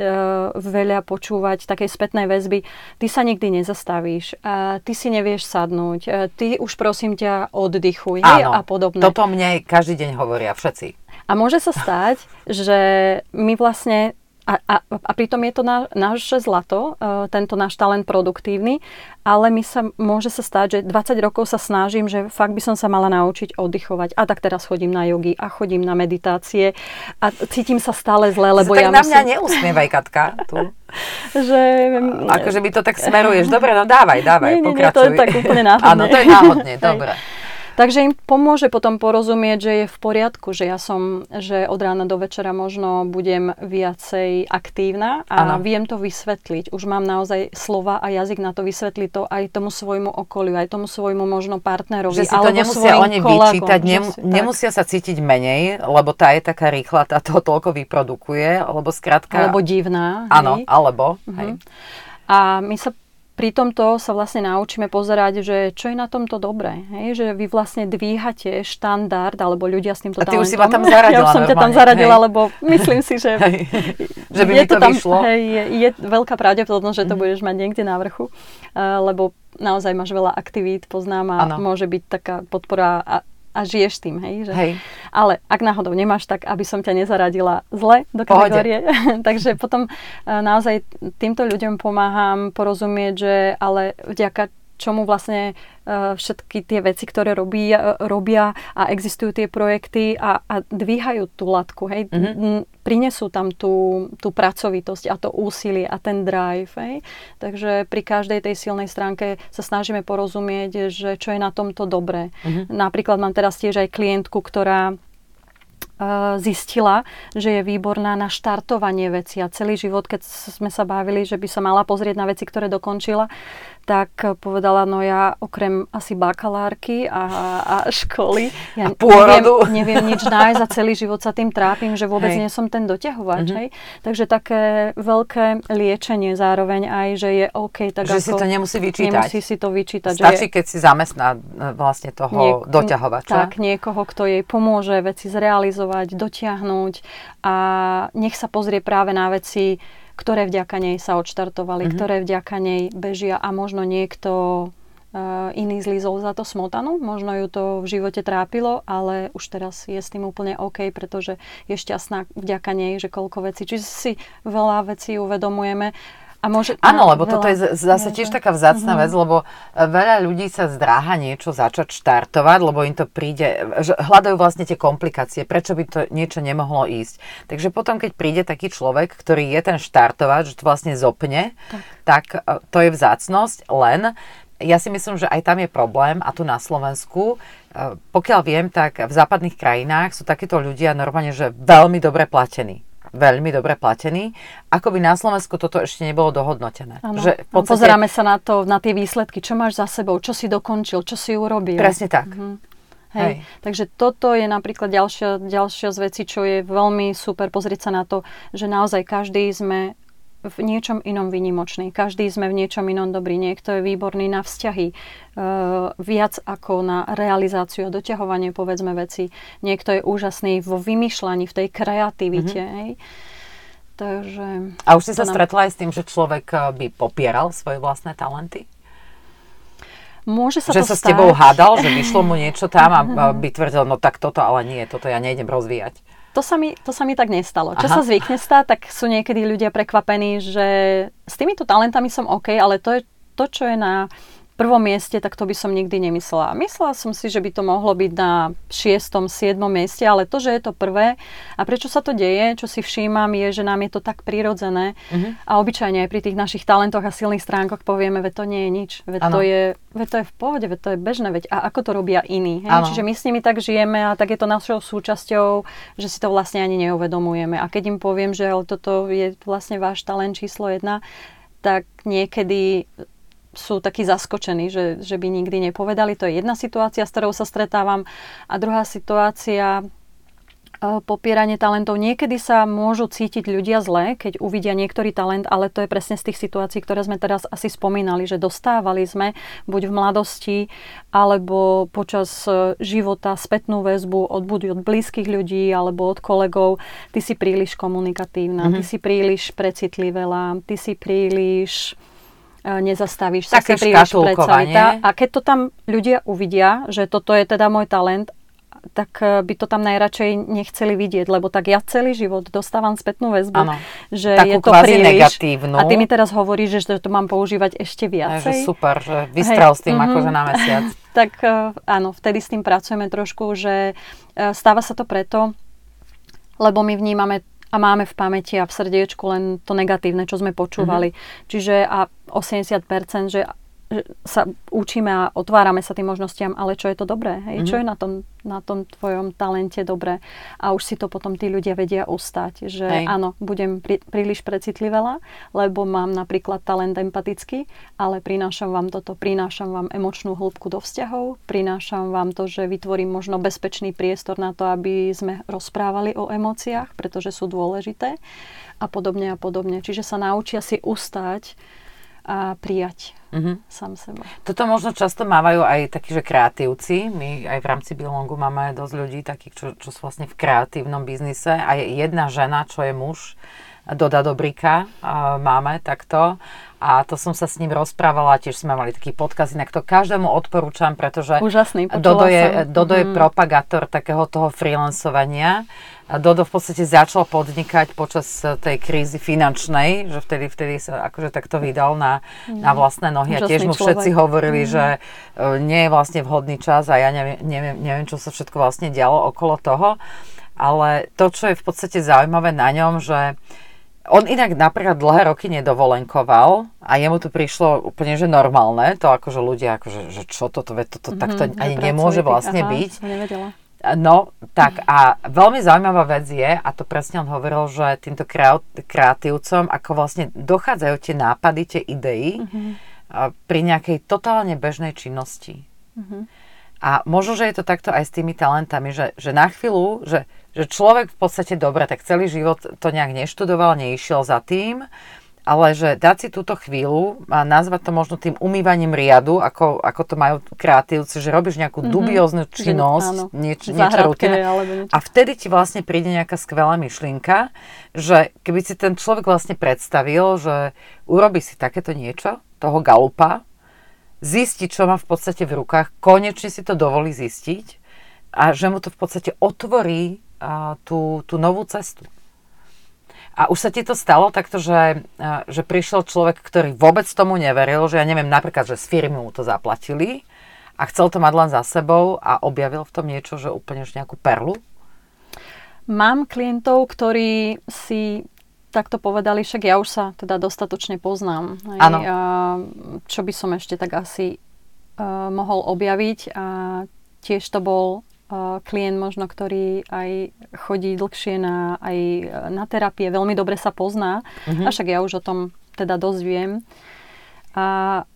veľa počúvať takej spätnej väzby. Ty sa nikdy nezastavíš, ty si nevieš sadnúť, ty už prosím ťa oddychuj, hej, a podobne. Toto mne každý deň hovoria všetci. A môže sa stať, že my vlastne a pritom je to naše zlato, tento náš talent produktívny, ale môže sa stať, že 20 rokov sa snažím, že fakt by som sa mala naučiť oddychovať. A tak teraz chodím na jogi a chodím na meditácie a cítim sa stále zle, lebo tak ja musím... Tak na mňa neusmievaj, Katka, tu. Že... Akože mi to tak smeruješ. Dobre, no dávaj, pokračuj. Nie, to je tak úplne náhodné. Áno, to je náhodné, dobre. Takže im pomôže potom porozumieť, že je v poriadku, že od rána do večera možno budem viacej aktívna a viem to vysvetliť. Už mám naozaj slova a jazyk na to vysvetliť to aj tomu svojmu okoliu, aj tomu svojmu možno partnerovi, že si to nemusia oni vyčítať, nemusia sa cítiť menej, lebo tá je taká rýchla, tá to toľko vyprodukuje, alebo skrátka... Alebo divná. Áno, alebo. Hej. A my sa pri tomto sa vlastne naučíme pozerať, že čo je na tomto dobré. Hej? Že vy vlastne dvíhate štandard, alebo ľudia s týmto talentom. A ty už si ma tam zaradila. Ja už som ťa tam zaradila, hej. Lebo myslím si, že, že by mi to tam vyšlo. Hej, je veľká pravdepodobnosť, že to budeš mať niekde na vrchu, lebo naozaj máš veľa aktivít, poznám, a môže byť taká podpora a žiješ tým. Hej, že? Hej. Ale ak náhodou nemáš, tak aby som ťa nezaradila zle do kategórie. Takže potom naozaj týmto ľuďom pomáham porozumieť, že ale vďaka čomu vlastne všetky tie veci, ktoré robia a existujú tie projekty a dvíhajú tú latku, hej, prinesú tam tú pracovitosť a to úsilie a ten drive, hej. Takže pri každej tej silnej stránke sa snažíme porozumieť, že čo je na tomto dobré. Napríklad mám teraz tiež aj klientku, ktorá zistila, že je výborná na štartovanie veci a celý život, keď sme sa bavili, že by sa mala pozrieť na veci, ktoré dokončila, tak povedala, no ja okrem asi bakalárky a školy, ja a neviem nič nájsť a celý život sa tým trápim, že vôbec nie som ten doťahovač. Hej. Takže také veľké liečenie zároveň aj, že je OK. Tak že ako, si to nemusí vyčítať. Nemusí si to vyčítať. Stačí, keď si zamestná vlastne toho doťahovača. Tak, niekoho, kto jej pomôže veci zrealizovať, dotiahnuť a nech sa pozrie práve na veci, ktoré vďaka nej sa odštartovali, ktoré vďaka nej bežia a možno niekto iný zlízol za to smotanu, možno ju to v živote trápilo, ale už teraz je s tým úplne OK, pretože je šťastná vďaka nej, že koľko vecí, čiže si veľa vecí uvedomujeme. Áno, lebo toto je zase tiež taká vzácna vec, lebo veľa ľudí sa zdráha niečo začať štartovať, lebo im to príde, hľadajú vlastne tie komplikácie, prečo by to niečo nemohlo ísť. Takže potom, keď príde taký človek, ktorý je ten štartovač, že to vlastne zopne, tak to je vzácnosť, len ja si myslím, že aj tam je problém a tu na Slovensku, pokiaľ viem, tak v západných krajinách sú takíto ľudia normálne, že veľmi dobre platení. Veľmi dobre platený. Akoby na Slovensku toto ešte nebolo dohodnotené. Že v podstate... Pozeráme sa na to, na tie výsledky, čo máš za sebou, čo si dokončil, čo si urobil. Presne tak. Hej. Takže toto je napríklad ďalšia z vecí, čo je veľmi super pozrieť sa na to, že naozaj každý sme v niečom inom výnimočný. Každý sme v niečom inom dobrý. Niekto je výborný na vzťahy. Viac ako na realizáciu a doťahovanie, povedzme, veci. Niekto je úžasný vo vymýšľaní, v tej kreativite. Hej. Takže... A už si sa stretla aj s tým, že človek by popieral svoje vlastné talenty? Môže sa to stať. Že sa s tebou hádal, že vyšlo mu niečo tam a by tvrdil, no tak toto, ale nie, toto ja nejdem rozvíjať. To sa mi tak nestalo. Čo sa zvykne stať, tak sú niekedy ľudia prekvapení, že s týmito talentami som OK, ale to je to, čo je na prvom mieste, tak to by som nikdy nemyslela. Myslela som si, že by to mohlo byť na 6., 7. mieste, ale to, že je to prvé a prečo sa to deje, čo si všímam, je, že nám je to tak prirodzené a obyčajne aj pri tých našich talentoch a silných stránkoch povieme, veď to nie je nič, veď to je v pohode, veď to je bežné, veď a ako to robia iní. Čiže my s nimi tak žijeme a tak je to našou súčasťou, že si to vlastne ani neuvedomujeme. A keď im poviem, že toto je vlastne váš talent číslo 1, tak niekedy sú takí zaskočení, že by nikdy nepovedali. To je jedna situácia, s ktorou sa stretávam. A druhá situácia, popieranie talentov. Niekedy sa môžu cítiť ľudia zle, keď uvidia niektorý talent, ale to je presne z tých situácií, ktoré sme teraz asi spomínali, že dostávali sme buď v mladosti, alebo počas života spätnú väzbu buď od blízkych ľudí, alebo od kolegov. Ty si príliš komunikatívna, ty si príliš precitlivelá, ty si príliš... nezastavíš sa, si príliš predstavitá. A keď to tam ľudia uvidia, že toto je teda môj talent, tak by to tam najradšej nechceli vidieť, lebo tak ja celý život dostávam spätnú väzbu, ano, že je to príliš negatívnu. A ty mi teraz hovoríš, že to mám používať ešte viacej. Že super, že vystrel s tým akože na mesiac. Tak áno, vtedy s tým pracujeme trošku, že stáva sa to preto, lebo my vnímame a máme v pamäti a v srdiečku len to negatívne, čo sme počúvali. Čiže a 80%, že sa učíme a otvárame sa tým možnostiam, ale čo je to dobré? Hej? Čo je na tom tvojom talente dobré? A už si to potom tí ľudia vedia ustať, že áno, budem príliš precitlivela, lebo mám napríklad talent empatický, ale prinášam vám toto, prinášam vám emočnú hĺbku do vzťahov, prinášam vám to, že vytvorím možno bezpečný priestor na to, aby sme rozprávali o emóciách, pretože sú dôležité a podobne a podobne. Čiže sa naučia si ustať a prijať sám seba. Toto možno často mávajú aj takí, že kreatívci. My aj v rámci Be-Longu máme dosť ľudí takých, čo sú vlastne v kreatívnom biznise. A jedna žena, čo je muž, Doda Dobríka, máme takto. A to som sa s ním rozprávala, tiež sme mali taký podcast, inak to každému odporúčam, pretože úžasný, Dodo je propagátor takého toho freelancovania. Dodo v podstate začal podnikať počas tej krízy finančnej, že vtedy sa akože takto vydal na vlastné nohy. Úžasný a tiež mu všetci hovorili, že nie je vlastne vhodný čas a ja neviem, čo sa všetko vlastne dialo okolo toho. Ale to, čo je v podstate zaujímavé na ňom, že on inak napríklad dlhé roky nedovolenkoval a jemu to prišlo úplne, že normálne. To akože ľudia, akože, že čo toto takto ani nemôže vlastne byť. Nevedela. No, tak a veľmi zaujímavá vec je, a to presne on hovoril, že týmto kreatívcom, ako vlastne dochádzajú tie nápady, tie idei pri nejakej totálne bežnej činnosti. A možno, že je to takto aj s tými talentami, že na chvíľu, že človek v podstate dobre, tak celý život to nejak neštudoval, neišiel za tým, ale že dať si túto chvíľu a nazvať to možno tým umývaním riadu, ako to majú kreatívci, že robíš nejakú dubióznu činnosť, niečo rutine. A vtedy ti vlastne príde nejaká skvelá myšlienka, že keby si ten človek vlastne predstavil, že urobí si takéto niečo, toho Gallupa, zisti, čo má v podstate v rukách, konečne si to dovolí zistiť a že mu to v podstate otvorí tú novú cestu. A už sa ti to stalo takto, že prišiel človek, ktorý vôbec tomu neveril, že ja neviem, napríklad, že z firmy mu to zaplatili a chcel to mať len za sebou a objavil v tom niečo, že úplne už nejakú perlu? Mám klientov, ktorí si takto povedali, však ja už sa teda dostatočne poznám. Áno. Čo by som ešte tak asi mohol objaviť a tiež to bol klient možno, ktorý aj chodí dlhšie na terapie, veľmi dobre sa pozná, a však ja už o tom teda dosť viem. A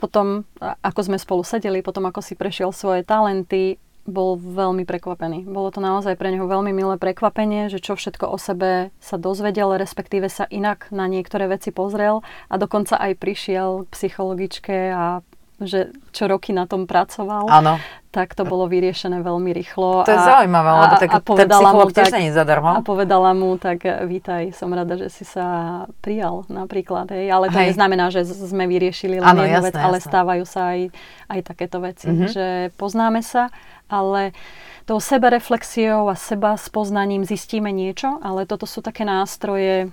potom, ako sme spolu sedeli, potom ako si prešiel svoje talenty, bol veľmi prekvapený. Bolo to naozaj pre neho veľmi milé prekvapenie, že čo všetko o sebe sa dozvedel, respektíve sa inak na niektoré veci pozrel a dokonca aj prišiel k psychologičke a že čo roky na tom pracoval. Áno. Tak to bolo vyriešené veľmi rýchlo. To je zaujímavé, lebo tak ten psycholog tiež není zadarmo. A povedala mu, tak vítaj, som rada, že si sa prijal napríklad. Hej. Ale to neznamená, že sme vyriešili len jednu vec, ale stávajú sa aj takéto veci. Že poznáme sa, ale tou sebereflexiou a seba spoznaním zistíme niečo, ale toto sú také nástroje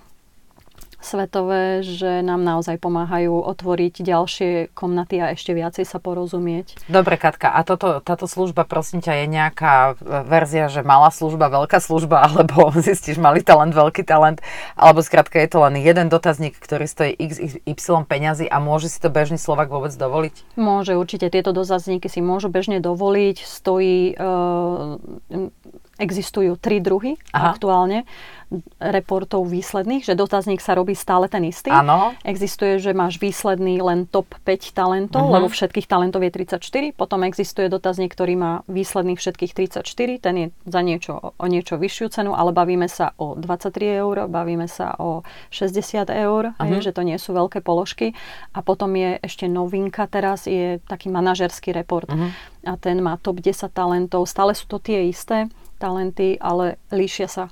svetové, že nám naozaj pomáhajú otvoriť ďalšie komnaty a ešte viacej sa porozumieť. Dobre, Katka, a táto služba, prosím ťa, je nejaká verzia, že malá služba, veľká služba, alebo zistíš malý talent, veľký talent, alebo skrátka je to len jeden dotazník, ktorý stojí XY peňazí a môže si to bežný Slovák vôbec dovoliť? Môže, určite. Tieto dotazníky si môžu bežne dovoliť. Stojí Existujú 3 druhy aktuálne reportov výsledných, že dotazník sa robí stále ten istý. Áno. Existuje, že máš výsledný len top 5 talentov, lebo všetkých talentov je 34. Potom existuje dotazník, ktorý má výsledných všetkých 34. Ten je za o niečo vyššiu cenu, ale bavíme sa o 23 eur, bavíme sa o 60 eur, hej, že to nie sú veľké položky. A potom je ešte novinka teraz, je taký manažerský report. A ten má top 10 talentov. Stále sú to tie isté talenty, ale líšia sa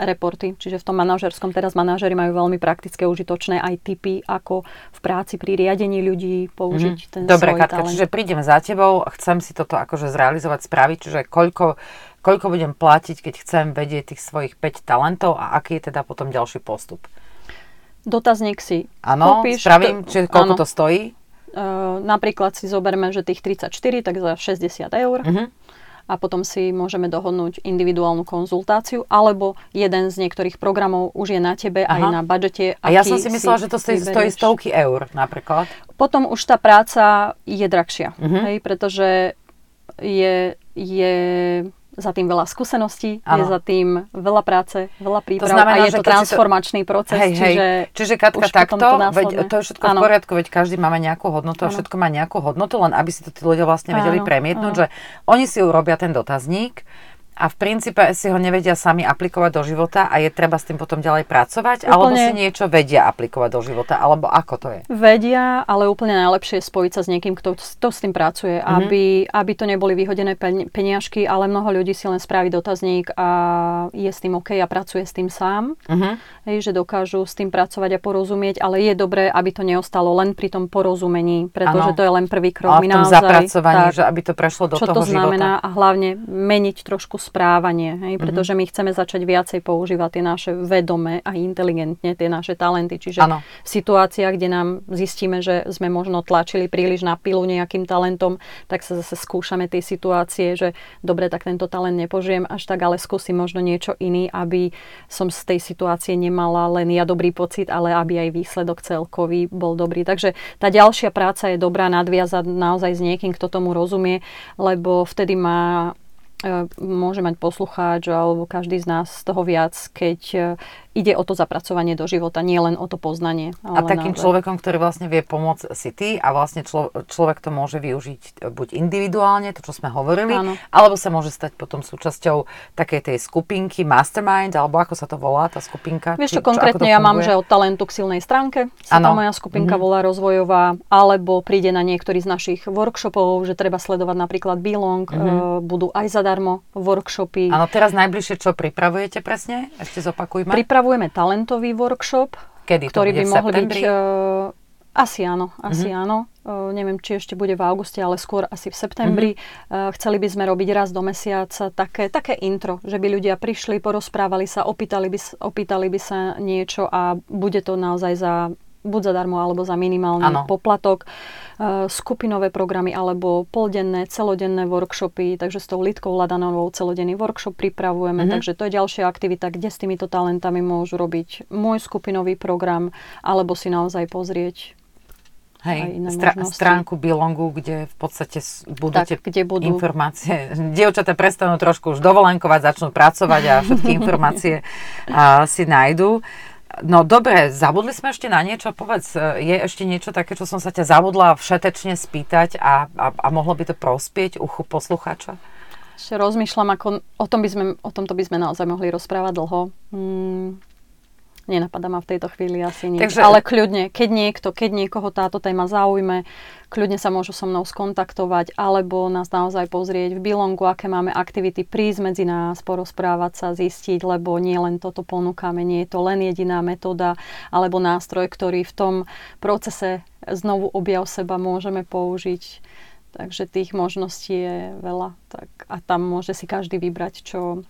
reporty. Čiže v tom manažerskom teraz manažeri majú veľmi praktické, užitočné aj tipy, ako v práci pri riadení ľudí použiť ten Dobre, svoj Katka, talent. Čiže prídem za tebou, chcem si toto akože zrealizovať, spraviť, čiže koľko budem platiť, keď chcem vedieť tých svojich 5 talentov a aký je teda potom ďalší postup? Dotazník si kúpiš. Spravím, čiže koľko to stojí? Napríklad si zoberme, že tých 34, tak za 60 eur. A potom si môžeme dohodnúť individuálnu konzultáciu, alebo jeden z niektorých programov už je na tebe aj na budžete. A ja som si myslela, že to stojí stovky eur napríklad. Potom už tá práca je drahšia, hej, pretože je za tým veľa skúseností, je za tým veľa práce, veľa príprav, to znamená, a je to transformačný proces. Čiže Katka, takto, to je všetko v poriadku, veď každý máme nejakú hodnotu a všetko má nejakú hodnotu, len aby si to tí ľudia vlastne vedeli premietnúť, že oni si urobia ten dotazník a v princípe si ho nevedia sami aplikovať do života a je treba s tým potom ďalej pracovať, úplne, alebo si niečo vedia aplikovať do života, alebo ako to je? Vedia, ale úplne najlepšie je spojiť sa s niekým, kto s tým pracuje, aby to neboli vyhodené peniažky, ale mnoho ľudí si len spraví dotazník a je s tým OK a pracuje s tým sám, hej, že dokážu s tým pracovať a porozumieť, ale je dobré, aby to neostalo len pri tom porozumení, pretože to je len prvý krok. Ale v tom zapracovaní, že aby to prešlo do toho života. Čo to znamená a hlavne meniť trošku správanie, hej, pretože my chceme začať viacej používať tie naše vedomé a inteligentne tie naše talenty. Čiže v situáciách, kde nám zistíme, že sme možno tlačili príliš na pilu nejakým talentom, tak sa zase skúšame tej situácie, že dobre, tak tento talent nepožijem až tak, ale skúsim možno niečo iný, aby som z tej situácie nemala len ja dobrý pocit, ale aby aj výsledok celkový bol dobrý. Takže tá ďalšia práca je dobrá nadviazať naozaj s niekým, kto tomu rozumie, lebo vtedy môže mať poslucháč alebo každý z nás z toho viac, keď ide o to zapracovanie do života, nie len o to poznanie. A takým človekom, ktorý vlastne vie pomôcť, si ty a vlastne človek to môže využiť buď individuálne, to čo sme hovorili, alebo sa môže stať potom súčasťou takej tej skupinky mastermind, alebo ako sa to volá, tá skupinka. Vieš čo, konkrétne ja mám, že od talentu k silnej stránke sa tá moja skupinka volá rozvojová, alebo príde na niektorý z našich workshopov, že treba sledovať napríklad Be-Long, budú aj zadarmo workshopy. Áno, teraz najbližšie, čo pripravujete presne? Ešte zopakujme. Pripravujeme talentový workshop, kedy to ktorý bude by mohol byť... Asi áno. Neviem, či ešte bude v auguste, ale skôr asi v septembri. Chceli by sme robiť raz do mesiaca také intro, že by ľudia prišli, porozprávali sa, opýtali by sa niečo a bude to naozaj buď zadarmo, alebo za minimálny poplatok, skupinové programy, alebo poldenné, celodenné workshopy, takže s tou Lidkou Ladanovou celodenný workshop pripravujeme, takže to je ďalšia aktivita, kde s týmito talentami môžu robiť môj skupinový program, alebo si naozaj pozrieť stránku Be-Longu, kde v podstate budú informácie. Dievčatá prestanú trošku už dovolenkovať, začnú pracovať a všetky informácie si nájdú. No dobre, zabudli sme ešte na niečo, povedz, je ešte niečo také, čo som sa ťa zabudla všetečne spýtať a mohlo by to prospieť uchu poslucháča? Ešte rozmýšľam, o tomto by sme naozaj mohli rozprávať dlho. Nenapadá ma v tejto chvíli asi nič. Takže... Ale kľudne, keď niekoho táto téma zaujme, kľudne sa môžu so mnou skontaktovať, alebo nás naozaj pozrieť v Be-Longu, aké máme aktivity, prísť medzi nás, porozprávať sa, zistiť, lebo nie len toto ponúkame, nie je to len jediná metóda, alebo nástroj, ktorý v tom procese znovu objav seba môžeme použiť. Takže tých možností je veľa. A tam môže si každý vybrať, čo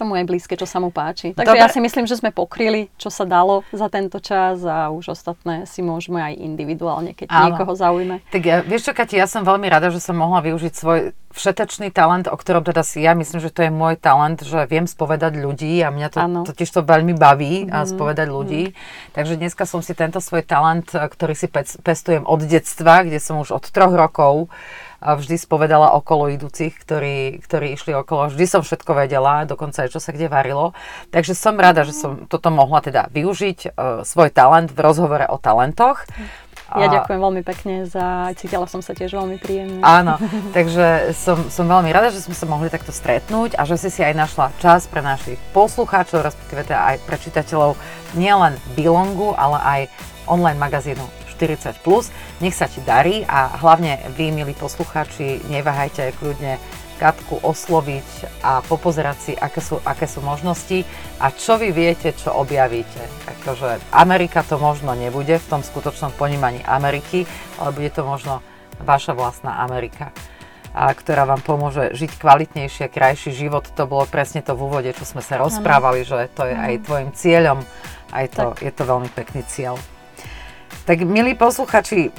mu je blízke, čo sa mu páči. Takže dobre. Ja si myslím, že sme pokryli, čo sa dalo za tento čas a už ostatné si môžeme aj individuálne, keď niekoho zaujme. Tak vieš čo, Kati, ja som veľmi rada, že som mohla využiť svoj všetečný talent, o ktorom teda si ja myslím, že to je môj talent, že viem spovedať ľudí a mňa to tiež to veľmi baví a spovedať ľudí. Takže dneska som si tento svoj talent, ktorý si pestujem od detstva, kde som už od 3 rokov vždy spovedala okolo idúcich, ktorí išli okolo. Vždy som všetko vedela, dokonca aj čo sa kde varilo. Takže som rada, že som toto mohla teda využiť, svoj talent v rozhovore o talentoch. Ja ďakujem veľmi pekne cítila som sa tiež veľmi príjemne. Áno, takže som veľmi rada, že sme sa mohli takto stretnúť a že si aj našla čas pre našich poslucháčov, respektíve teda aj pre čitateľov nielen Be-Longu, ale aj online magazínu 40+. Nech sa ti darí a hlavne vy, milí poslucháči, neváhajte aj kľudne Katku osloviť a popozerať si, aké sú možnosti a čo vy viete, čo objavíte. Takže Amerika to možno nebude v tom skutočnom ponímaní Ameriky, ale bude to možno vaša vlastná Amerika, ktorá vám pomôže žiť kvalitnejšie, krajší život. To bolo presne to v úvode, čo sme sa rozprávali, že to je aj tvojim cieľom, aj to, je to veľmi pekný cieľ. Tak, milí posluchači,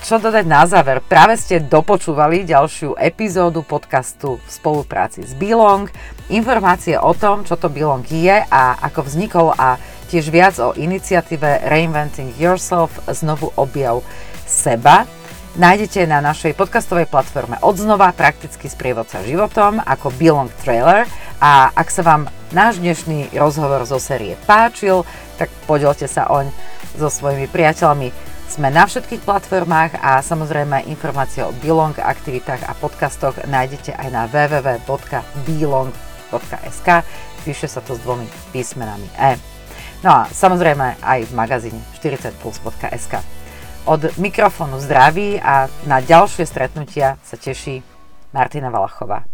čo dodať na záver? Práve ste dopočúvali ďalšiu epizódu podcastu v spolupráci s Be-Long. Informácie o tom, čo to Be-Long je a ako vznikol a tiež viac o iniciatíve Reinventing Yourself, znovu objav seba, nájdete na našej podcastovej platforme Odznova, praktický sprievodca životom, ako Be-Long trailer. A ak sa vám náš dnešný rozhovor zo série páčil, tak podielte sa oň so svojimi priateľmi. Sme na všetkých platformách a samozrejme informácie o Be-Long aktivitách a podcastoch nájdete aj na www.belong.sk. Píše sa to s 2 písmenami E. No a samozrejme aj v magazíne 40plus.sk. Od mikrofónu zdraví a na ďalšie stretnutia sa teší Martina Valachová.